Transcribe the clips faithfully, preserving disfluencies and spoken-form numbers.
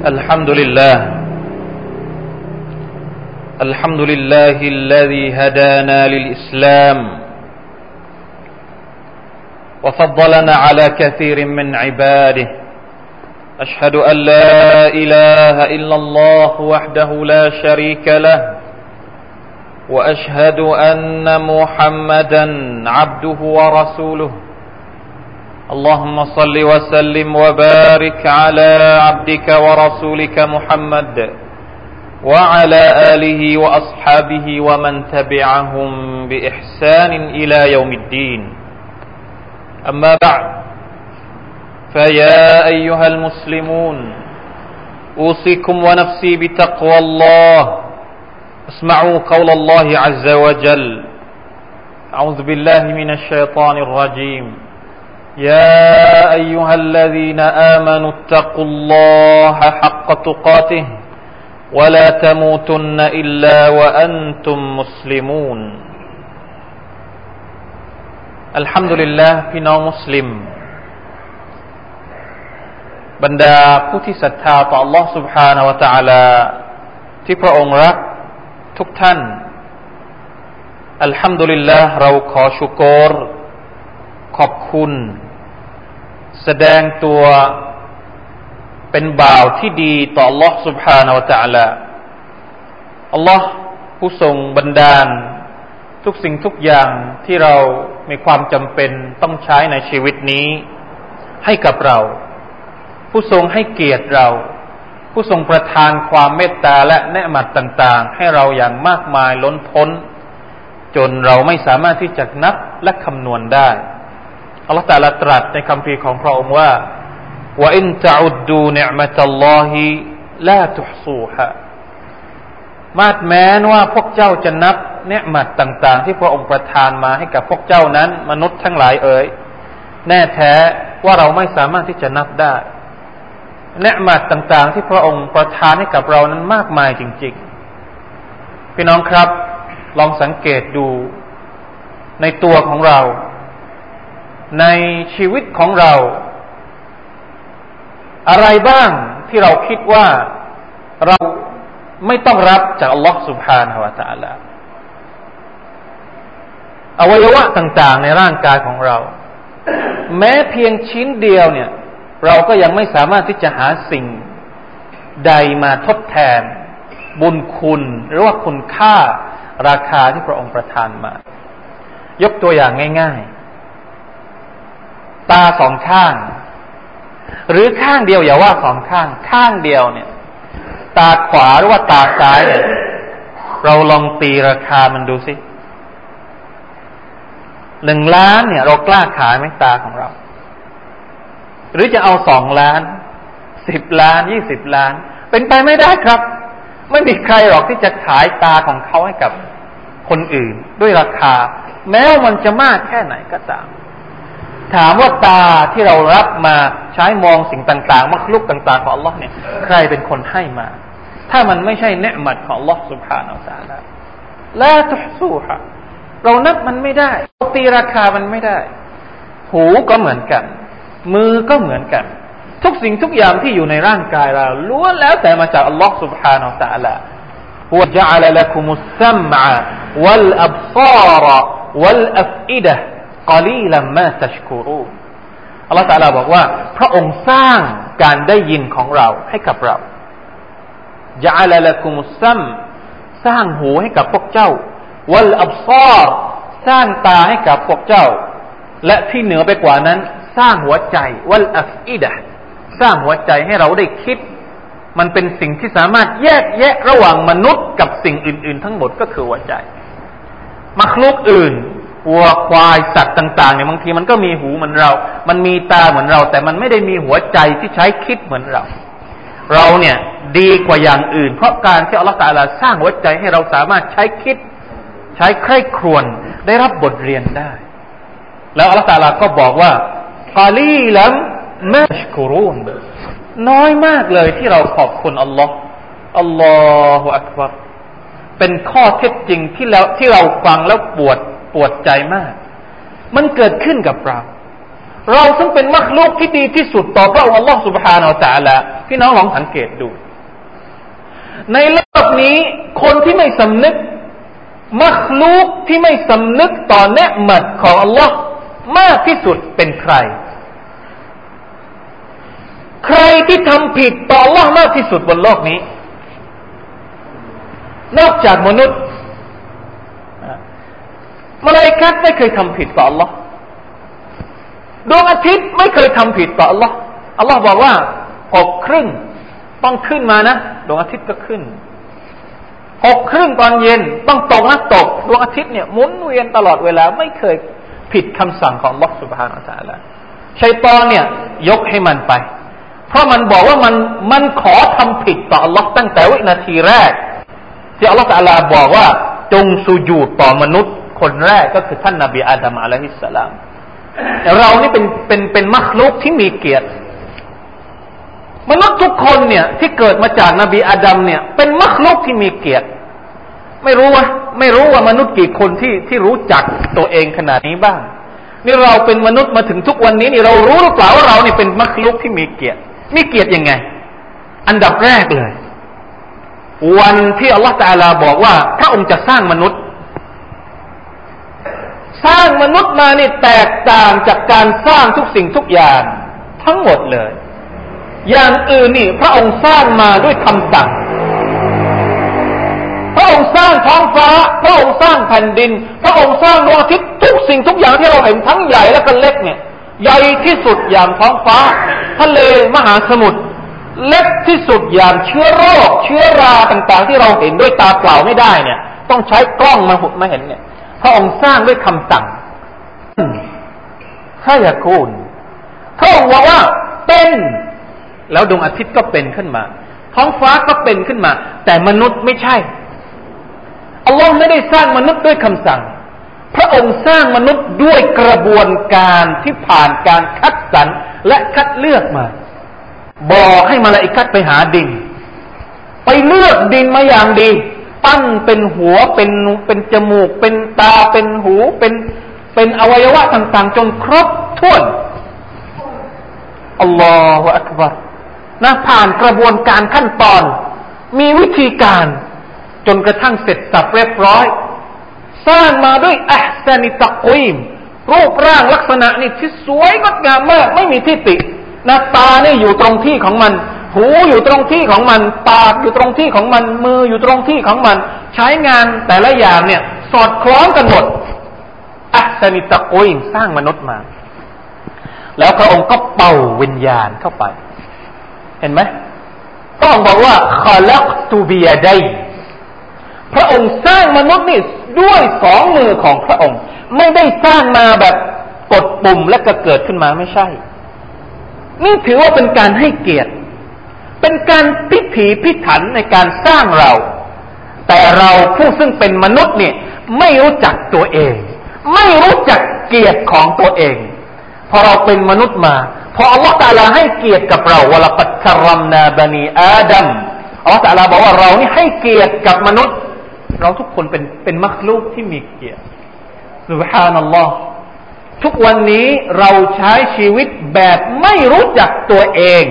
الحمد لله الحمد لله الذي هدانا للإسلام وفضلنا على كثير من عباده أشهد أن لا إله إلا الله وحده لا شريك له وأشهد أن محمدا عبده ورسوله اللهم صل وسلم وبارك على عبدك ورسولك محمد وعلى آله وأصحابه ومن تبعهم بإحسان إلى يوم الدين أما بعد فيا أيها المسلمون أوصيكم ونفسي بتقوى الله اسمعوا قول الله عز وجل أعوذ بالله من الشيطان الرجيم يا أيها الذين آمنوا اتقوا الله حق تقاته ولا تموتن إلا وأنتم مسلمون الحمد لله พี่น้องมุสลิมบรรดาผู้ที่ศรัทธาต่อ Allah سبحانه และ تعالى ที่พระองค์รักทุกท่านอัลฮัมดุลิลลาฮ์เราขอชูกรขอบคุณแสดงตัวเป็นบ่าวที่ดีต่อ Allah Subhanahu Wa Taala Allah ผู้ทรงบันดาลทุกสิ่งทุกอย่างที่เรามีความจำเป็นต้องใช้ในชีวิตนี้ให้กับเราผู้ทรงให้เกียรติเราผู้ทรงประทานความเมตตาและเนืมัดต่างๆให้เราอย่างมากมายล้นพ้นจนเราไม่สามารถที่จะนับและคำนวณได้อัลลอฮฺตะอาลาตรัสในคัมภีร์ของพระองค์ว่าว่าอินตะอุดดูนิอ์มะตัลลอฮิลาตุฮซูฮะมาดแม้นว่าพวกเจ้าจะนับเนืมัดต่างๆที่พระองค์ประทานมาให้กับพวกเจ้านั้นมนุษย์ทั้งหลายเอ่ยแน่แท้ว่าเราไม่สามารถที่จะนับได้เนืมัดต่างๆที่พระองค์ประทานให้กับเรานั้นมากมายจริงๆพี่น้องครับลองสังเกตดูในตัวของเราในชีวิตของเราอะไรบ้างที่เราคิดว่าเราไม่ต้องรับจากอัลลอฮฺซุบฮานะฮูวะตะอาลาอวัยวะต่างๆในร่างกายของเราแม้เพียงชิ้นเดียวเนี่ยเราก็ยังไม่สามารถที่จะหาสิ่งใดมาทดแทนบุญคุณหรือว่าคุณค่าราคาที่พระองค์ประทานมายกตัวอย่างง่ายๆตาสองข้างหรือข้างเดียวอย่าว่าสองข้างข้างเดียวเนี่ยตาขวาหรือว่าตาซ้ายเนี่ยเราลองตีราคามันดูสิหนึ่งล้านเนี่ยเรากล้าขายไหมตาของเราหรือจะเอาสองล้านสิบล้านยี่สิบล้านเป็นไปไม่ได้ครับไม่มีใครหรอกที่จะขายตาของเขาให้กับคนอื่นด้วยราคาแม้ว่ามันจะมากแค่ไหนก็ตามถามว่าตาที่เรารับมาใช้มองสิ่งต่างๆมรรคลุกต่างๆของ Allah เนี่ยใครเป็นคนให้มาถ้ามันไม่ใช่เนืมัดของ Allah Subhanahu Wa Taala ลาตุฮซูฮะเรานับมันไม่ได้เราตีราคามันไม่ได้หูก็เหมือนกันมือก็เหมือนกันทุกสิ่งทุกอย่างที่อยู่ในร่างกายเราล้วนแล้วแต่มาจากอัลลอฮฺ سبحانه และ تعالى ฮุวะญะอะละละกุมุสซัมอะวัลอับศาระวัลอัฟอิดะฮ์กะลีลัมมาตัชกุรูนอัลลอฮฺ تعالى บอกว่าพระองค์สร้างการได้ยินของเราให้กับเราญะอะละละกุมุสซัมสร้างหูให้กับพวกเจ้าวัลอับศารสร้างตาให้กับพวกเจ้าและที่เหนือไปกว่านั้นสร้างหัวใจวัลอัฟอิดะฮ์สร้างหัวใจให้เราได้คิดมันเป็นสิ่งที่สามารถแยกแยะระหว่างมนุษย์กับสิ่งอื่นๆทั้งหมดก็คือหัวใจมัคลุกอื่นวัวควายสัตว์ต่างๆเนี่ยบางทีมันก็มีหูเหมือนเรามันมีตาเหมือนเราแต่มันไม่ได้มีหัวใจที่ใช้คิดเหมือนเราเราเนี่ยดีกว่าอย่างอื่นเพราะการที่อัลลอฮฺตะอาลาสร้างหัวใจให้เราสามารถใช้คิดใช้ใคร่ครวญได้รับบทเรียนได้แล้วอัลลอฮฺตะอาลาก็บอกว่ากอลีลัมมาชกุรูนน้อยมากเลยที่เราขอบคุณอัลลอฮ์อัลลอฮฺอักบัรเป็นข้อเท็จจริงที่แล้วที่เราฟังแล้วปวดปวดใจมากมันเกิดขึ้นกับเรา เราซึ่งเป็นมักลุกที่ดีที่สุดต่อพระองค์ Allah Subhanahu Wa Taala พี่น้องลองสังเกตดูในโลกนี้คนที่ไม่สำนึกมักลุกที่ไม่สำนึกต่อเนืหมัดของ Allah มากที่สุดเป็นใครใครที่ทำผิดต่อ Allah มากที่สุดบนโลกนี้นอกจากมนุษย์มลาอิกะฮ์ไม่เคยทำผิดต่อ Allah ดวงอาทิตย์ไม่เคยทำผิดต่อ Allah Allah บอกว่าหกครึ่งต้องขึ้นมานะดวงอาทิตย์ก็ขึ้นหกครึ่งตอนเย็นต้องตกนะตกดวงอาทิตย์เนี่ยหมุนเวียนตลอดเวลาไม่เคยผิดคำสั่งของ Allah Subhanahu Wa Taala ชัยฏอนเนี่ยยกให้มันไปเพราะมันบอกว่ามันมันขอทำผิดต่อ Allah ตั้งแต่วินาทีแรกที่ Allah Taala บอกว่าจงสุญูดต่อมนุษย์คนแรกก็คือท่านนบีอาดัมอะลัยฮิสสลามเรานี่เป็นเป็นเป็นมัคลุกที่มีเกียรติมนุษย์ทุกคนเนี่ยที่เกิดมาจากนบีอาดัมเนี่ยเป็นมัคลุกที่มีเกียรติไม่รู้ว่าไม่รู้ว่ามนุษย์กี่คนที่ที่รู้จักตัวเองขนาดนี้บ้างนี่เราเป็นมนุษย์มาถึงทุกวันนี้นี่เรารู้หรือเปล่าว่าเรานี่เป็นมัคลุกที่มีเกียรติมีเกียรติยังไงอันดับแรกเลยวันที่อัลลอฮฺตะอาลาบอกว่าถ้าองค์จะสร้างมนุษย์สร้างมนุษย์มานี่แตกต่างจากการสร้างทุกสิ่งทุกอย่างทั้งหมดเลยอย่างอื่นนี่พระองค์สร้างมาด้วยคำสั่งพระองค์สร้างท้องฟ้าพระองค์สร้างแผ่นดินพระองค์สร้างดวงอาทิตย์ทุกสิ่งทุกอย่างที่เราเห็นทั้งใหญ่และก็เล็กเนี่ยใหญ่ที่สุดอย่างท้องฟ้าทะเลมหาสมุทรเล็กที่สุดอย่างเชื้อโรคเชื้อราต่างๆที่เราเห็นด้วยตาเปล่าไม่ได้เนี่ยต้องใช้กล้องมาหุ่นมาเห็นเนี่ยพระองค์สร้างด้วยคำสั่งข้าอยากคุณพระองค์บอกว่าเป็นแล้วดวงอาทิตย์ก็เป็นขึ้นมาท้องฟ้าก็เป็นขึ้นมาแต่มนุษย์ไม่ใช่อัลลอฮ์ไม่ได้สร้างมนุษย์ด้วยคำสั่งพระองค์สร้างมนุษย์ด้วยกระบวนการที่ผ่านการคัดสรรและคัดเลือกมาบอกให้มลาอิกะฮ์ไปหาดินไปเลือกดินมาอย่างดีปั้นเป็นหัวเป็นเป็นจมูกเป็นตาเป็นหูเป็นเป็นอวัยวะต่างๆจนครบถ้วนอัลลอฮฺอักบัรนะผ่านกระบวนการขั้นตอนมีวิธีการจนกระทั่งเสร็จสับเรียบร้อยสร้างมาด้วยอัห์ซานิตักวีมรูปร่างลักษณะนี่ที่สวยงดงามมากไม่มีที่ติหน้าตาเนี่ยอยู่ตรงที่ของมันหูอยู่ตรงที่ของมันปากอยู่ตรงที่ของมันมืออยู่ตรงที่ของมันใช้งานแต่ละอย่างเนี่ยสอดคล้องกันหมดอัศนิตะกุยสร้างมนุษย์มาแล้วพระองค์ก็เป่าวิญญาณเข้าไปเห็นไหมพระองค์บอกว่าขอลักตูบียะไดพระองค์สร้างมนุษย์นี่ด้วยสองมือของพระองค์ไม่ได้สร้างมาแบบกดปุ่มแล้วก็เกิดขึ้นมาไม่ใช่นี่ถือว่าเป็นการให้เกียรติเป็นการพิถีพิถันในการสร้างเราแต่เราผู้ซึ่งเป็นมนุษย์เนี่ยไม่รู้จักตัวเองไม่รู้จักเกียรติของตัวเองพอเราเป็นมนุษย์มาพออัลลอฮฺตะอาลาให้เกียรติกับเราวะละกัดกะรัมนาบะนีอาดัมอัลลอฮฺตะอาลาบอกว่าเรานี่ให้เกียรติกับมนุษย์เราทุกคนเป็นเป็นมัคลูกที่มีเกียรติซุบฮานัลลอฮฺทุกวันนี้เราใช้ชีวิตแบบไม่รู้จักตัวเอง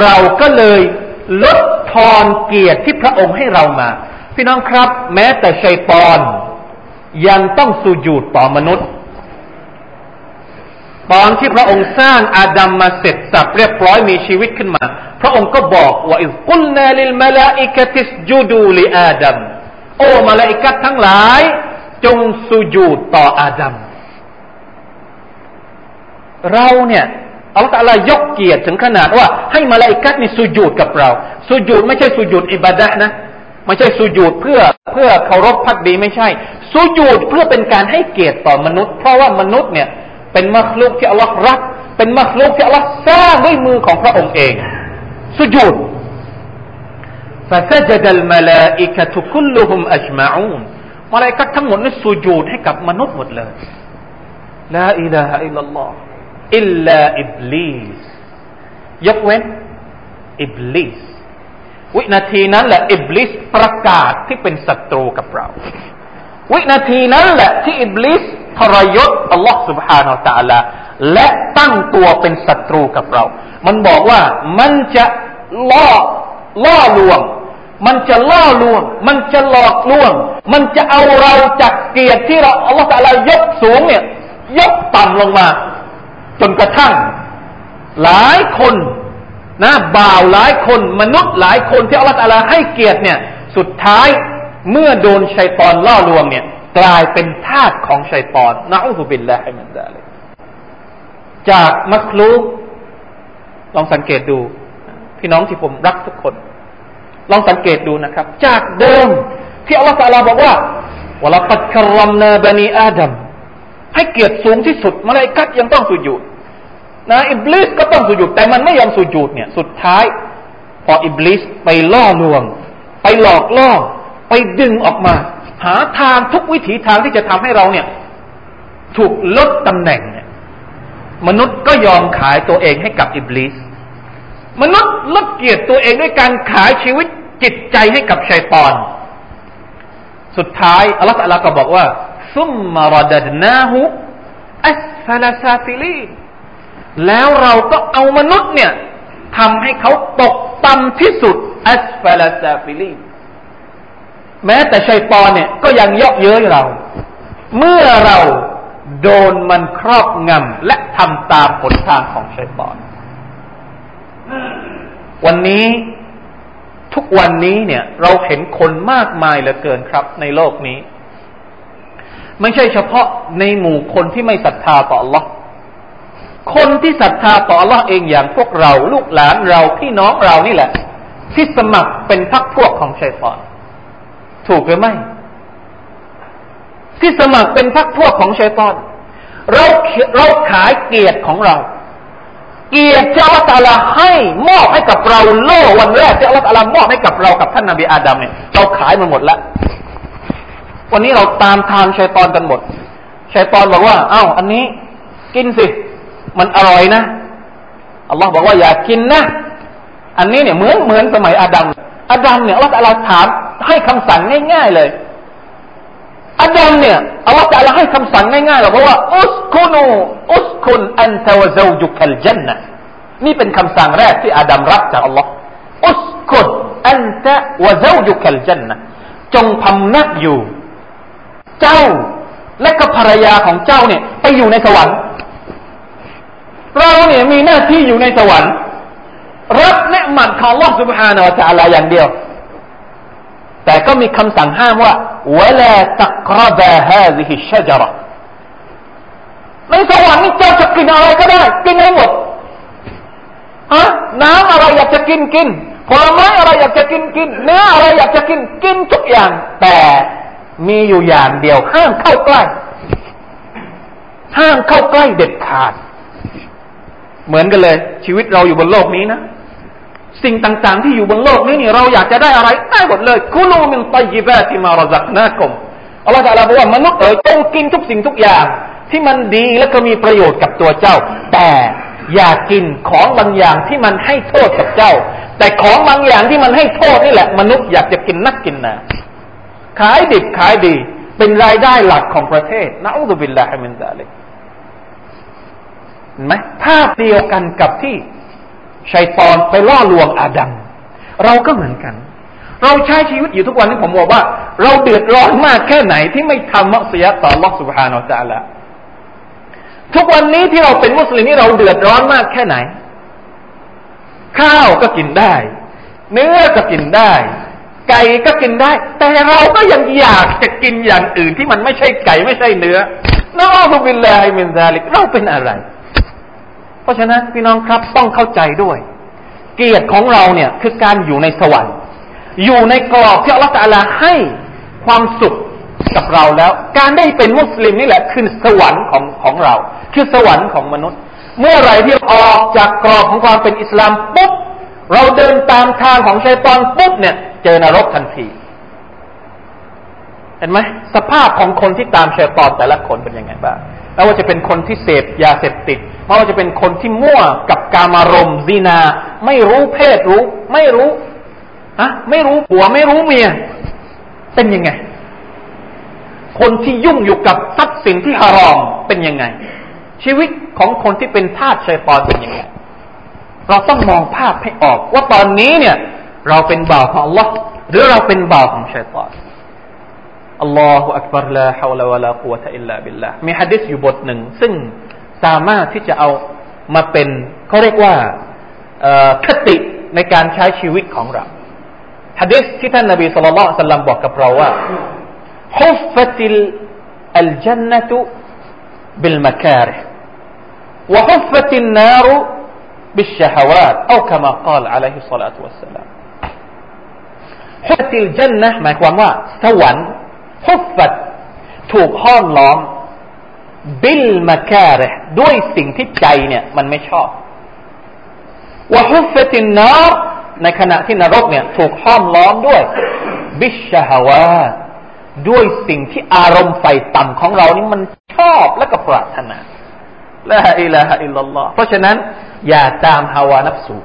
เราก็เลยลดทอนเกียรติที่พระองค์ให้เรามาพี่น้องครับแม้แต่ชัยฏอนยังต้องสุญูดต่อมนุษย์ตอนที่พระองค์สร้างอาดัมมาเสร็จสับเรียบร้อยมีชีวิตขึ้นมาพระองค์ก็บอกว่าอิซกุลนาลิลมะลาอิกะติสญูดูลิอาดัมโอ้มะลาอิกะฮ์ทั้งหลายจงสุญูดต่ออาดัมเราเนี่ยอัลลอฮฺตะอาลายกเกียรติถึงขนาดว่าให้มลาอิกะฮ์นี่สุญูดกับเราสุญูดไม่ใช่สุญูดอิบาดะห์นะไม่ใช่สุญูดเพื่อเพื่อเคารพภักดีไม่ใช่สุญูดเพื่อเป็นการให้เกียรติต่อมนุษย์เพราะว่ามนุษย์เนี่ยเป็นมัคลุกที่อัลลอฮฺรักเป็นมัคลุกที่อัลลอฮฺสร้างด้วยมือของพระองค์เองสุญูด فسجد الملائكة كلهم أجمعون มลาอิกะฮ์ทั้งหมดนี่สุญูดให้กับมนุษย์หมดเลยลาอิลาฮะอิลลัลลอฮฺอิลลาอิบลีสยกเว้นอิบลีสวินาทีนั้นแหละอิบลีสประกาศที่เป็นศัตรูกับเราวินาทีนั้นแหละที่อิบลีสทรยศอัลลอฮฺ سبحانه และ تعالى และตั้งตัวเป็นศัตรูกับเรามันบอกว่ามันจะล่อล่อลวงมันจะล่อลวงมันจะหลอกลวงมันจะเอาเราจากเกียรติที่เราอัลเลาะห์ตะอาลายกสูงเนี่ยยกต่ำลงมาจนกระทั่งหลายคนนะบ่าวหลายคนมนุษย์หลายคนที่อัลเลาะห์ตะอาลาให้เกียรติเนี่ยสุดท้ายเมื่อโดนชัยฏอนล่อลวงเนี่ยกลายเป็นทาสของชัยฏอนนะอูซุบิลลาฮิมินซาลิกจากมัคลูกลองสังเกตดูพี่น้องที่ผมรักทุกคนลองสังเกตดูนะครับจากเดิมที่อัลเลาะห์ตะอาลาบอกว่าวะลักัดกัรรัมนาบะนีอาดัมให้เกียรติสูงที่สุดมลาอิกะฮ์ยังต้องสุญูดนะอิบลิสก็ต้องสุญูดแต่มันไม่ยอมสุญูดเนี่ยสุดท้ายพออิบลิสไปล่อลวงไปหลอกล่อไปดึงออกมาหาทางทุกวิถีทางที่จะทำให้เราเนี่ยถูกลดตำแหน่งเนี่ยมนุษย์ก็ยอมขายตัวเองให้กับอิบลิสมนุษย์ลดเกียรติตัวเองด้วยการขายชีวิตจิตใจให้กับชัยฏอนสุดท้ายอัลเลาะห์ตะอาลาก็บอกว่าซุมมะรดัดนาฮูอัสฟะลาซาฟิลีนแล้วเราก็เอามนุษย์เนี่ยทำให้เขาตกต่ำที่สุดอัสฟะลาซาฟิลีนแม้แต่ชัยฏอนเนี่ยก็ยังเยาะเย้ยเราเมื่อเราโดนมันครอบงำและทำตามผลทางของชัยฏอนวันนี้ทุกวันนี้เนี่ยเราเห็นคนมากมายเหลือเกินครับในโลกนี้ไม่ใช่เฉพาะในหมู่คนที่ไม่ศรัทธาต่อ Allah คนที่ศรัทธาต่อ Allah เองอย่างพวกเราลูกหลานเราพี่น้องเรานี่แหละที่สมัครเป็นพรรคพวกของชัยฏอนถูกหรือไม่ที่สมัครเป็นพรรคพวกของชัยฏอนเราเราขายเกียรติของเราเกียรติที่อัลเลาะห์ตะอาลาให้มอบให้กับเราโล่วันแรกที่อัลเลาะห์ตะอาลามอบให้กับเรากับท่านนบีอาดัมเนี่ยเราขายมันหมดแล้ววันนี้เราตามทางชัยฏอนกันหมดชัยฏอนบอกว่าเอ้าอันนี้กินสิมันอร่อยนะอัลเลาะห์บอกว่าอย่ากินนะอันนี้เนี่ยเหมือนเหมือนสมัยอาดัมอาดัมเนี่ยอัลเลาะห์ตะอาลาถามให้คำสั่งง่ายๆเลยอาดัมเนี่ยอัลเลาะห์ตะอาลาให้คำสั่งง่ายๆเลยเพราะว่าอุสกุนูอุสกุนอันตะวะซอจุกัลญันนะห์นี่เป็นคำสั่งแรกที่อาดัมรับจากอัลเลาะห์อุสกุนอันตะวะซอจุกัลญันนะห์จงพำนักอยู่เจ้าและก็ภรรยาของเจ้าเนี่ยไปอยู่ในสวรรค์เราเนี่ยมีหน้าที่อยู่ในสวรรค์รับเนืหมัดของอัลเลาะห์ซุบฮานะฮูวะตะอาลาอย่างเดียวแต่ก็มีคำสั่งห้ามว่าวะลาตักรบะฮาซิฮิชะจาระในสวรรค์นี่เจ้าจะกินอะไรก็ได้กินให้หมดฮะน้ำอะไรอยากจะกินกินผลไม้อะไรอยากจะกินกินเนื้ออะไรอยากจะกินกินทุกอย่างแต่มีอยู่อย่างเดียวห้ามเข้าใกล้ห้ามเข้าใกล้เด็ดขาดเหมือนกันเลยชีวิตเราอยู่บนโลกนี้นะสิ่งต่างๆที่อยู่บนโลกนี้นี่เราอยากจะได้อะไรได้หมดเลยกุลูมินฏอยยิบาติมาเราะซักนากุมอัลเลาะห์ตะอาลาบอกว่ามนุษย์เอ๋ยต้องกินทุกสิ่งทุกอย่างที่มันดีและก็มีประโยชน์กับตัวเจ้าแต่อย่ากินของบางอย่างที่มันให้โทษกับเจ้าแต่ของบางอย่างที่มันให้โทษนี่แหละมนุษย์อยากจะกินนักกินหนาขายดิบขายดีเป็นรายได้หลักของประเทศนะอูซุบิลลาฮิมินซาลิกเห็นไหมภาพเดียวกันกับที่ชัยฏอนไปล่อลวงอาดัมเราก็เหมือนกันเราใช้ชีวิตอยู่ทุกวันนี้ผมบอกว่าเราเดือดร้อนมากแค่ไหนที่ไม่ทำมักซิยะฮ์ต่ออัลเลาะห์ซุบฮานะฮูวะตะอาลาทุกวันนี้ที่เราเป็นมุสลิมนี่เราเดือดร้อนมากแค่ไหนข้าวก็กินได้เนื้อก็กินได้ไก่ก็กินได้แต่เราก็ยังอยากจะกินอย่างอื่นที่มันไม่ใช่ไก่ไม่ใช่เนื้อนะอูซุบิลลาฮิมินซาลิกเราเป็นอะไรเพราะฉะนั้นพี่น้องครับต้องเข้าใจด้วยเกียรติของเราเนี่ยคือการอยู่ในสวรรค์อยู่ในกรอบที่อัลเลาะห์ตะอาลาให้ความสุขกับเราแล้วการได้เป็นมุสลิมนี่แหละคือสวรรค์ของของเราคือสวรรค์ของมนุษย์เมื่อไหร่ที่ออกจากกรอบของความเป็นอิสลามปุ๊บเราเดินตามทางของชัยฏอนปุ๊บเนี่ยเจอนรกทันทีเห็นไหมสภาพของคนที่ตามชัยฏอนแต่ละคนเป็นยังไงบ้างไม่ว่าจะเป็นคนที่เสพยาเสพติดไม่ว่าจะเป็นคนที่มั่วกับกามารมณ์ซินาไม่รู้เพศรู้ไม่รู้ฮะไม่รู้ผัวไม่รู้เมียเป็นยังไงคนที่ยุ่งอยู่กับทรัพย์สินที่ฮารอมเป็นยังไง ชีวิตของคนที่เป็นทาสชัยฏอนเป็นยังไงเราต้องมองภาพให้ออกว่าตอนนี้เนี่ยเราเป็นบ่าวของอัลเลาะห์หรือเราเป็นบ่าวของชัยฏอนอัลลอฮุอักบัรลาฮาวละวะลากุวะตะอิลลาบิลลาฮ์มีหะดีษอยู่บทหนึ่งซึ่งสามารถที่จะเอามาเป็นเขาเรียกว่าเอ่อคติในการใช้ชีวิตของเราหะดีษที่ท่านนบีศ็อลลัลลอฮุอะลัยฮิวะซัลลัมบอกกับเราว่าฮุฟฟะติลอัลญันนะตุบิลมะคาริฮ์วะฮุฟฟะตินนารบิชชะฮะวาตเอาคามากาลอะลัยฮิศศอลาตุวัสสลามฮุฟฟะติลญันนะห์หมายความว่าสวรรค์ฮุฟฟะตถูกห้อมล้อมบิลมะคาริฮ์ด้วยสิ่งที่ใจเนี่ยมันไม่ชอบวะฮุฟฟะตินนารในขณะที่นรกเนี่ยถูกห้อมล้อมด้วยบิชชะฮะวาตด้วยสิ่งที่อารมณ์ไฟต่ำของเรานี่มันชอบและก็ปรารถนาลาอิลาฮะอิลลัลลอฮ์เพราะฉะนั้นอย่าตามฮาวานัฟสู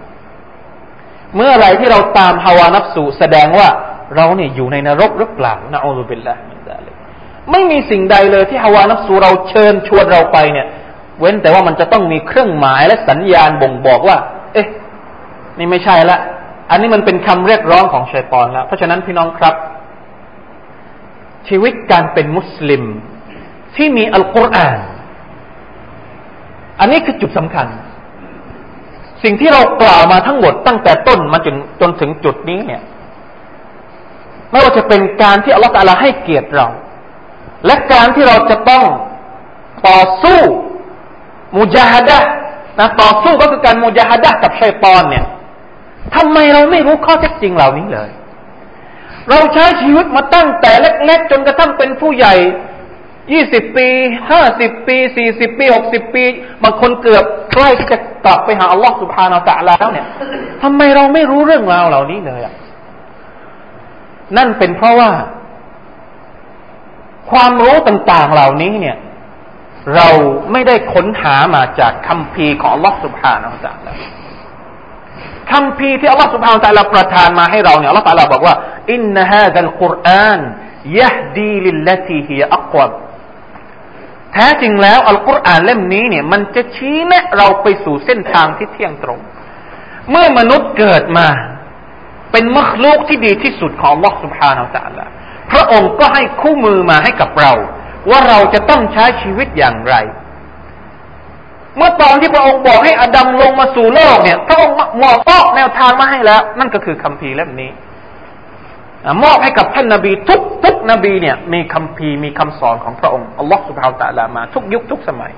เมื่อไรที่เราตามฮาวานัฟสูแสดงว่าเราเนี่ยอยู่ในนรกหรือเปล่านะอูซุบิลลาฮ์มินซาลิกไม่มีสิ่งใดเลยที่ฮาวานัฟสูเราเชิญชวนเราไปเนี่ยเว้นแต่ว่ามันจะต้องมีเครื่องหมายและสัญญาณบ่งบอกว่าเอ๊ะนี่ไม่ใช่ละอันนี้มันเป็นคำเรียกร้องของชัยฏอนแล้วเพราะฉะนั้นพี่น้องครับชีวิตการเป็นมุสลิมที่มีอัลกุรอานอันนี้คือจุดสำคัญสิ่งที่เรากล่าวมาทั้งหมดตั้งแต่ต้นมาจนจนถึงจุดนี้เนี่ยไม่ว่าจะเป็นการที่อัลลอฮฺตะอาลาให้เกียรติเราและการที่เราจะต้องต่อสู้มุญาฮะดะห์นะต่อสู้ก็คือการมุญาฮะดะห์กับชัยฏอนเนี่ยทำไมเราไม่รู้ข้อเท็จจริงเหล่านี้เลยเราใช้ชีวิตมาตั้งแต่เล็กๆจนกระทั่งเป็นผู้ใหญ่ยี่สิบปีห้าสิบปีสี่สิบปีหกสิบปีบางคนเกือบใกล้ที่จะกลับไปหาอัลลอฮฺซุบฮานะฮูวะตะอาลาแล้วเนี่ยทำไมเราไม่รู้เรื่องราวเหล่านี้เลยอ่ะนั่นเป็นเพราะว่าความรู้ต่างๆเหล่านี้เนี่ยเราไม่ได้ค้นหามาจากคัมภีร์ของอัลลอฮฺซุบฮานะฮูวะตะอาลาคัมภีร์ที่อัลลอฮฺซุบฮานะฮูวะตะอาลาประทานมาให้เราเนี่ยอัลลอฮฺตะอาลาบอกว่าอินนะฮาซัลกุรอานยะฮดีลิลลตีฮิยะอักวะแท้จริงแล้วอัลกุรอานเล่มนี้เนี่ยมันจะชี้แนะเราไปสู่เส้นทางที่เที่ยงตรงเมื่อมนุษย์เกิดมาเป็นมัคลูกที่ดีที่สุดของอัลลอฮฺซุบฮานะฮูวะตะอาลาพระองค์ก็ให้คู่มือมาให้กับเราว่าเราจะต้องใช้ชีวิตอย่างไรเมื่อตอนที่พระองค์บอกให้อาดัมลงมาสู่โลกเนี่ยพระองค์มอบแนวทางมาให้แล้วนั่นก็คือคัมภีร์เล่มนี้มอบให้กับท่านนบีทุกทุกนบีเนี่ยมีคัมภีร์มีคำสอนของพระองค์อัลลอฮฺซุบฮานะฮูวะตะอาลามาทุกยุคทุกสมัย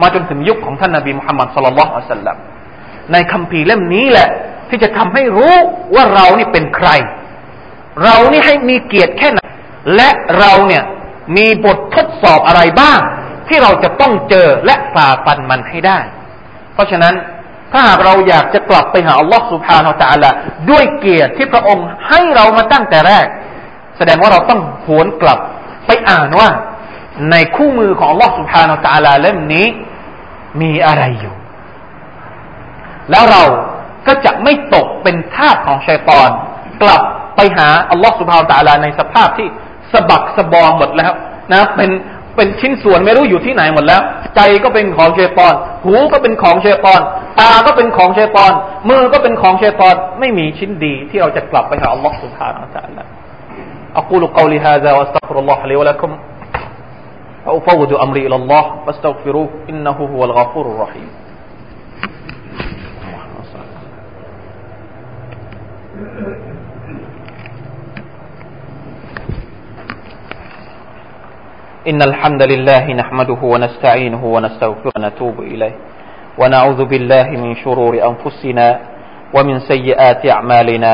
มาจนถึงยุคของท่านนบีมุฮัมมัดศ็อลลัลลอฮุอะลัยฮิวะซัลลัมในคัมภีร์เล่มนี้แหละที่จะทำให้รู้ว่าเรานี่เป็นใครเรานี่ให้มีเกียรติแค่ไหนและเราเนี่ยมีบททดสอบอะไรบ้างที่เราจะต้องเจอและฝ่าฟันมันให้ได้เพราะฉะนั้นถ้าหากเราอยากจะกลับไปหาอัลลอฮฺซุบฮานะฮูวะตะอาลาด้วยเกียรติที่พระองค์ให้เรามาตั้งแต่แรกแสดงว่าเราต้องหวนกลับไปอ่านว่าในคู่มือของอัลลอฮฺซุบฮานะฮูวะตะอาลาเล่มนี้มีอะไรอยู่แล้วเราก็จะไม่ตกเป็นทาสของชัยฏอนกลับไปหาอัลลอฮฺซุบฮานะฮูวะตะอาลาในสภาพที่สะบักสะบอมหมดแล้วนะเป็นเป็นชิ้นส่วนไม่รู้อยู่ที่ไหนหมดแล้วใจก็เป็นของชัยฏอนหูก็เป็นของชัยฏอนตาก็เป็นของชัยฏอนมือก็เป็นของชัยฏอนไม่มีชิ้นดีที่เราจะกลับไปหาอัลลอฮฺซุบฮานะฮูวะตะอาลาอะกูลุกอลิฮาซาวัสตัฆฟิรุลลอฮะลิวะละกุมวะอุฟวดุอัมรีอิลัลลอฮ์วัสตัฆฟิรูอินนะฮูฮุวัลฆอฟูรุรเราะฮีมإن الحمد لله نحمده ونستعينه ونستغفره ونتوب إليه ونعوذ بالله من شرور أنفسنا ومن سيئات أعمالنا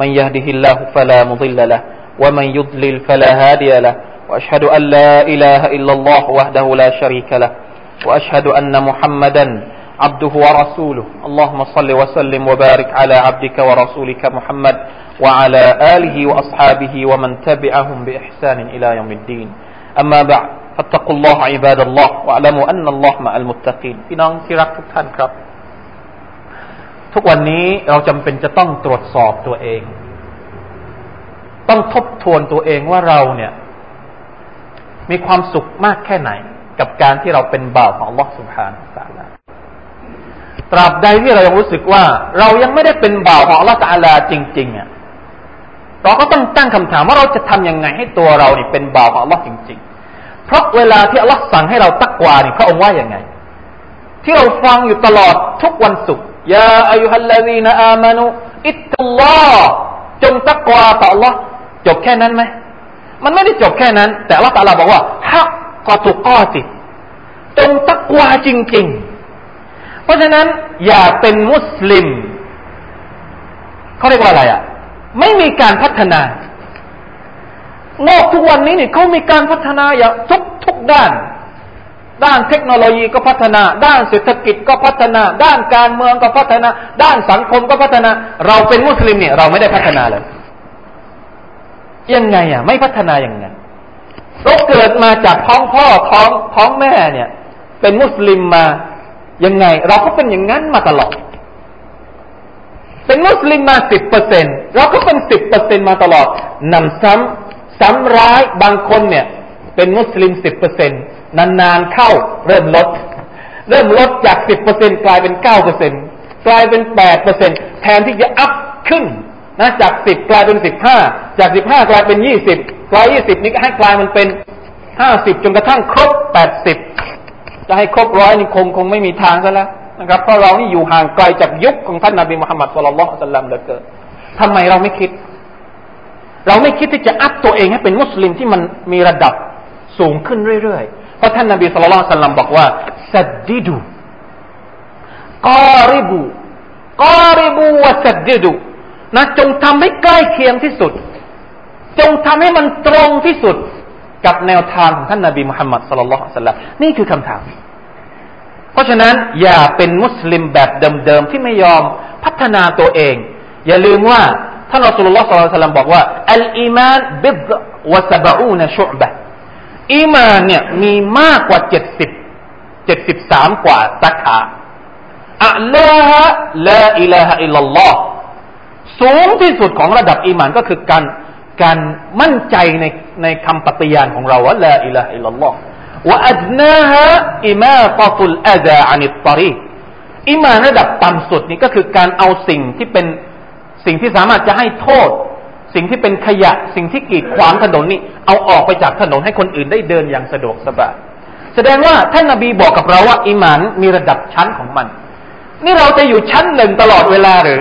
من يهده الله فلا مضل له ومن يضلل فلا هادي له وأشهد أن لا إله إلا الله وحده لا شريك له وأشهد أن محمدا عبده ورسوله اللهم صل وسلم وبارك على عبدك ورسولك محمد وعلى آله وأصحابه ومن تبعهم بإحسان إلى يوم الدين أما بعد فاتقوا الله عباد الله واعلموا أن الله مع المتقين พี่น้องที่รักทุกท่านครับทุกวันนี้เราจำเป็นจะต้องตรวจสอบตัวเองต้องทบทวนตัวเองว่าเราเนี่ยมีความสุขมากแค่ไหน กับการที่เราเป็นบ่าวของอัลลอฮฺซุบฮานะฮูวะตะอาลาตราบใดที่เรายังรู้สึกว่าเรายังไม่ได้เป็นบ่าวของอัลลอฮฺตะอาลาจริงๆอ่ะเราก็ต้องตั้งคำถามว่าเราจะทำยังไงให้ตัวเราเนี่ยเป็นบ่าวของอัลลอฮฺจริงๆเพราะเวลาที่อัลลอฮฺสั่งให้เราตักวาเนี่ยพระองค์ว่าอย่างไงที่เราฟังอยู่ตลอดทุกวันศุกร์ยาอายุฮัลลาวีนะอามานุอิตตัลลอฮฺจงตักวาต่ออัลลอฮฺจบแค่นั้นไหมมันไม่ได้จบแค่นั้นแต่อัลลอฮฺตะอาลาบอกว่าฮักกอตุกอติจงตักวาจริงๆเพราะฉะนั้นอย่าเป็นมุสลิมเขาเรียกว่าอะไรอ่ะไม่มีการพัฒนานอกทุกวันนี้เนี่ยเขามีการพัฒนาอย่างทุกทุกด้านด้านเทคโนโลยีก็พัฒนาด้านเศรษฐกิจก็พัฒนาด้านการเมืองก็พัฒนาด้านสังคมก็พัฒนาเราเป็นมุสลิมเนี่ยเราไม่ได้พัฒนาเลยยังไงอ่ะไม่พัฒนายังไงเราเกิดมาจากท้องพ่อท้องท้องแม่เนี่ยเป็นมุสลิมมายังไงเราก็เป็นอย่างนั้นมาตลอดเป็นมุสลิมมา สิบเปอร์เซ็นต์ เราก็เป็น สิบเปอร์เซ็นต์ มาตลอดนำซ้ำซ้ำร้ายบางคนเนี่ยเป็นมุสลิม สิบเปอร์เซ็นต์ นานๆเข้าเริ่มลดเริ่มลดจาก สิบเปอร์เซ็นต์ กลายเป็น เก้าเปอร์เซ็นต์ กลายเป็น แปดเปอร์เซ็นต์ แทนที่จะอัพขึ้นนะจากสิบกลายเป็นสิบห้าจากสิบห้ากลายเป็นยี่สิบกลายยี่สิบนี่ก็ให้กลายมันเป็นห้าสิบจนกระทั่งครบแปดสิบจะให้ครบหนึ่งร้อยนี่คงคงไม่มีทางซะแล้วนะครับเพราะเรานี่อยู่ห่างไกลจากยุคของท่านนบีมุฮัมมัดศ็อลลัลลอฮุอะลัยฮิวะซัลลัมเหลือเกินทำไมเราไม่คิดเราไม่คิดที่จะอัพตัวเองให้เป็นมุสลิมที่มันมีระดับสูงขึ้นเรื่อยๆเพราะท่านนบีศ็อลลัลลอฮุอะลัยฮิวะซัลลัมบอกว่าซัดดิดูกอริบูกอริบูวะซัดดิดูนะจงทำให้ใกล้เคียงที่สุดจงทำให้มันตรงที่สุดกับแนวทางของท่านนบีมุฮัมมัดศ็อลลัลลอฮุอะลัยฮิวะซัลลัมนี่คือคำถามเพราะฉะนั้นอย่าเป็นมุสลิมแบบเดิมๆที่ไม่ยอมพัฒนาตัวเองอย่าลืมว่าท่านรอซูลุลลอฮ์ศ็อลลัลลอฮุอะลัยฮิวะซัลลัมบอกว่าอัลอีมานบิดวะซะบะอูนชุบะอีมานเนี่ยมีมากกว่าเจ็ดสิบ เจ็ดสิบสามกว่าสาขาอะลาฮะลาอิลาฮะอิลลัลลอฮ์สูงที่สุดของระดับอีหม่านก็คือการการมั่นใจในในคำปฏิญาณของเราว่าลาอิลาฮะอิลลัลลอฮ์วะอัดนาฮะอิมาตะตุลอะซาอานิตตอรีกอีหม่านระดับต่ำสุดนี่ก็คือการเอาสิ่งที่เป็นสิ่งที่สามารถจะให้โทษสิ่งที่เป็นขยะสิ่งที่กีดขวางถนนนี่เอาออกไปจากถนนให้คนอื่นได้เดินอย่างสะดวกสบายแสดงว่าท่านนบีบอกกับเราว่าอีหม่านมีระดับชั้นของมันนี่เราจะอยู่ชั้นหนึ่งตลอดเวลาหรือ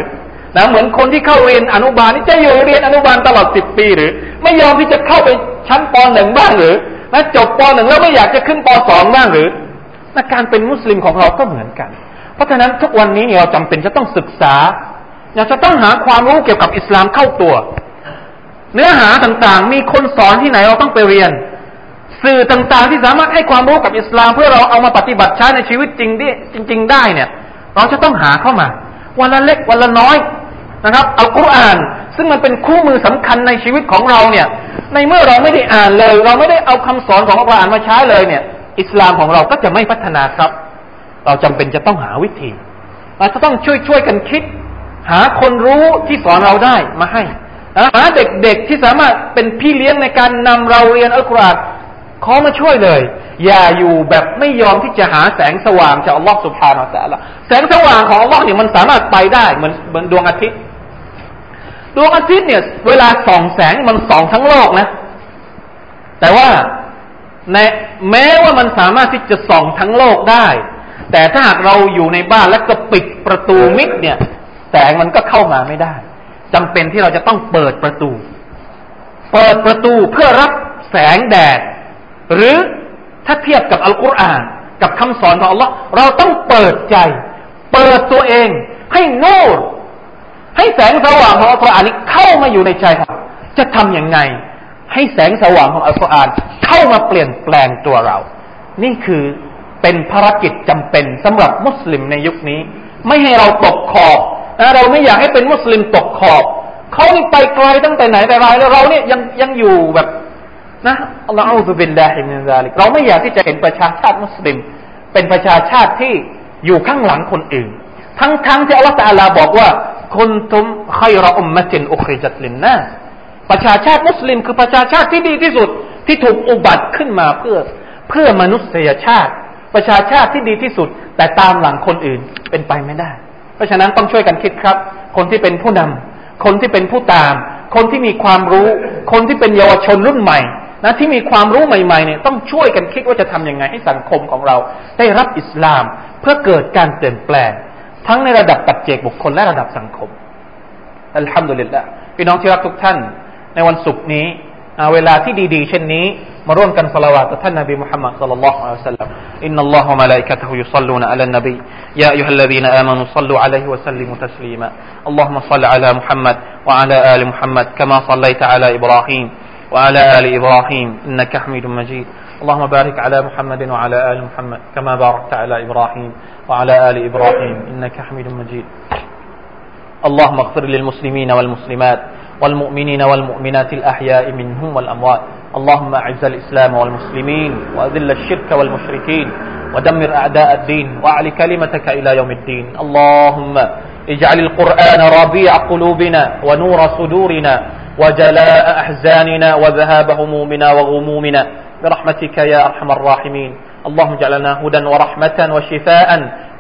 นะเหมือนคนที่เข้าเรียนอนุบาลนี่จะอยู่เรียนอนุบาลตลอดสิบปีหรือไม่ยอมที่จะเข้าไปชั้นป.หนึ่งบ้างหรือนะจบป.หนึ่งแล้วไม่อยากจะขึ้นป.สองบ้างหรือนะการเป็นมุสลิมของเราก็เหมือนกันเพราะฉะนั้นทุกวันนี้เราจำเป็นจะต้องศึกษาอยากจะต้องหาความรู้เกี่ยวกับอิสลามเข้าตัวเนื้อหาต่างๆมีคนสอนที่ไหนเราต้องไปเรียนสื่อต่างๆที่สามารถให้ความรู้กับอิสลามเพื่อเราเอามาปฏิบัติใช้ในชีวิตจริงดิจริงๆได้เนี่ยเราจะต้องหาเข้ามาวันละเล็กวันละน้อยนะครับอัลกุรอานซึ่งมันเป็นคู่มือสำคัญในชีวิตของเราเนี่ยในเมื่อเราไม่ได้อ่านเลยเราไม่ได้เอาคำสอนของอัลกุรอานมาใช้เลยเนี่ยอิสลามของเราก็จะไม่พัฒนาครับเราจำเป็นจะต้องหาวิธีเราจะต้องช่วยๆกันคิดหาคนรู้ที่สอนเราได้มาให้หาเด็กๆที่สามารถเป็นพี่เลี้ยงในการนำเราเรียนอัลกุรอานขอมาช่วยเลยอย่าอยู่แบบไม่ยอมที่จะหาแสงสว่างจากอัลลอฮฺซุบฮานะฮูวะตะอาลาแสงสว่างของอัลลอฮฺเนี่ยมันสามารถไปได้เหมือนเหมือนดวงอาทิตย์ดวงอาทิตย์เนี่ยเวลาส่องแสงมันส่องทั้งโลกนะแต่ว่าในแม้ว่ามันสามารถที่จะส่องทั้งโลกได้แต่ถ้าหากเราอยู่ในบ้านแล้วก็ปิดประตูมิดเนี่ยแสงมันก็เข้ามาไม่ได้จำเป็นที่เราจะต้องเปิดประตูเปิดประตูเพื่อรับแสงแดดหรือถ้าเทียบกับอัลกุรอานกับคำสอนของอัลลอฮ์เราต้องเปิดใจเปิดตัวเองให้นูรให้แสงสว่างของอัลกุรอานนี้เข้ามาอยู่ในใจเราจะทำอย่างไงให้แสงสว่างของอัลกุรอานเข้ามาเปลี่ยนแปลงตัวเรานี่คือเป็นภารกิจจำเป็นสำหรับมุสลิมในยุคนี้ไม่ให้เราตกขอบเราไม่อยากให้เป็นมุสลิมตกขอบเขานี่ไปไกลตั้งแต่ไหนแต่ไรแล้วเราเนี่ยยังยังอยู่แบบนะอัลลอฮฺซุบิลลาฮิมินซาลิกเราไม่อยากที่จะเห็นประชาชาติมุสลิมเป็นประชาชาติที่อยู่ข้างหลังคนอื่นทั้งๆที่อัลลอฮฺตะอาลาบอกว่ากุนตุมค็อยรออุมมะตินอุคริญัตลินนาสประชาชาติมุสลิมคือประชาชาติที่ดีที่สุดที่ถูกอุบัติขึ้นมาเพื่อ เพื่อมนุษยชาติประชาชาติที่ดีที่สุดแต่ตามหลังคนอื่นเป็นไปไม่ได้เพราะฉะนั้นต้องช่วยกันคิดครับคนที่เป็นผู้นำคนที่เป็นผู้ตามคนที่มีความรู้คนที่เป็นเยาวชนรุ่นใหม่นะที่มีความรู้ใหม่ๆเนี่ยต้องช่วยกันคิดว่าจะทำยังไงให้สังคมของเราได้รับอิสลามเพื่อเกิดการเปลี่ยนแปลงทั้งในระดับปัจเจกบุคคลและระดับสังคมอัลฮัมดุลิลละพี่น้องที่รักทุกท่านในวันศุกร์นี้เวลาที่ดีๆเช่นนี้มาร่วมกันศอลาวาตต่อท่านนบีมุฮัมมัดศ็อลลัลลอฮุอะลัยฮิวะซัลลัมอินนัลลอฮะวะมะลาอิกะตุฮุยุศ็อลลูนะอะลันนบียาอัยยูฮัลลซีนาอามานูศ็อลลูอะลัยฮิวะซัลลิมูตัสลีมาอัลลอฮุมมะศ็อลลิอะลามุฮัมมัดวะอะลาอาลิมุฮัมมัดกะมาศ็อลลัยตะอะลาอิบรอฮีมวะอะลาอาลิอิบรอฮีมอินนะกะฮะมีดุมมะญีดอัลลอฮุมบาริกอะลามุฮัมมัดวะอะลาอาลิมุฮัมมัดกะมาบารอกตะอะลาอิบรอฮีมวะอะลาอาลิอิบรอฮีมอินนะกะฮะมีดุมมะญีดอัลลอฮุมะฆฟิรลิลมุสลิมีนวัลมุสลิมาตوالمؤمنين والمؤمنات الأحياء منهم والأموات اللهم أعز الإسلام والمسلمين وأذل الشرك والمشركين ودمر أعداء الدين وأعل كلمتك إلى يوم الدين اللهم اجعل القرآن ربيع قلوبنا ونور صدورنا وجلاء أحزاننا وذهاب همومنا وغمومنا برحمتك يا أرحم الراحمين اللهم اجعلنا هدى ورحمة وشفاء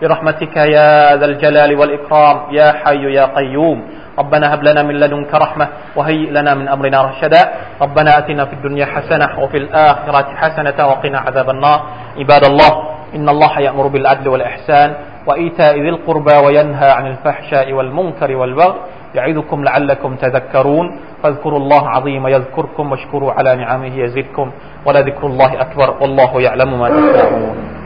برحمتك يا ذا الجلال والإكرام يا حي يا قيوم ربنا هب لنا من لدنك رحمة وهيئ لنا من أمرنا رشدا ربنا آتنا في الدنيا حسنة وفي الآخرة حسنة وقنا عذاب النار عباد الله إن الله يأمر بالعدل والإحسان وإيتاء ذي القربى وينهى عن الفحشاء والمنكر والبغي يعظكم لعلكم تذكرون فاذكروا الله عظيم يذكركم واشكروا على نعمه يزدكم ولذكر الله أكبر والله يعلم ما تصنعون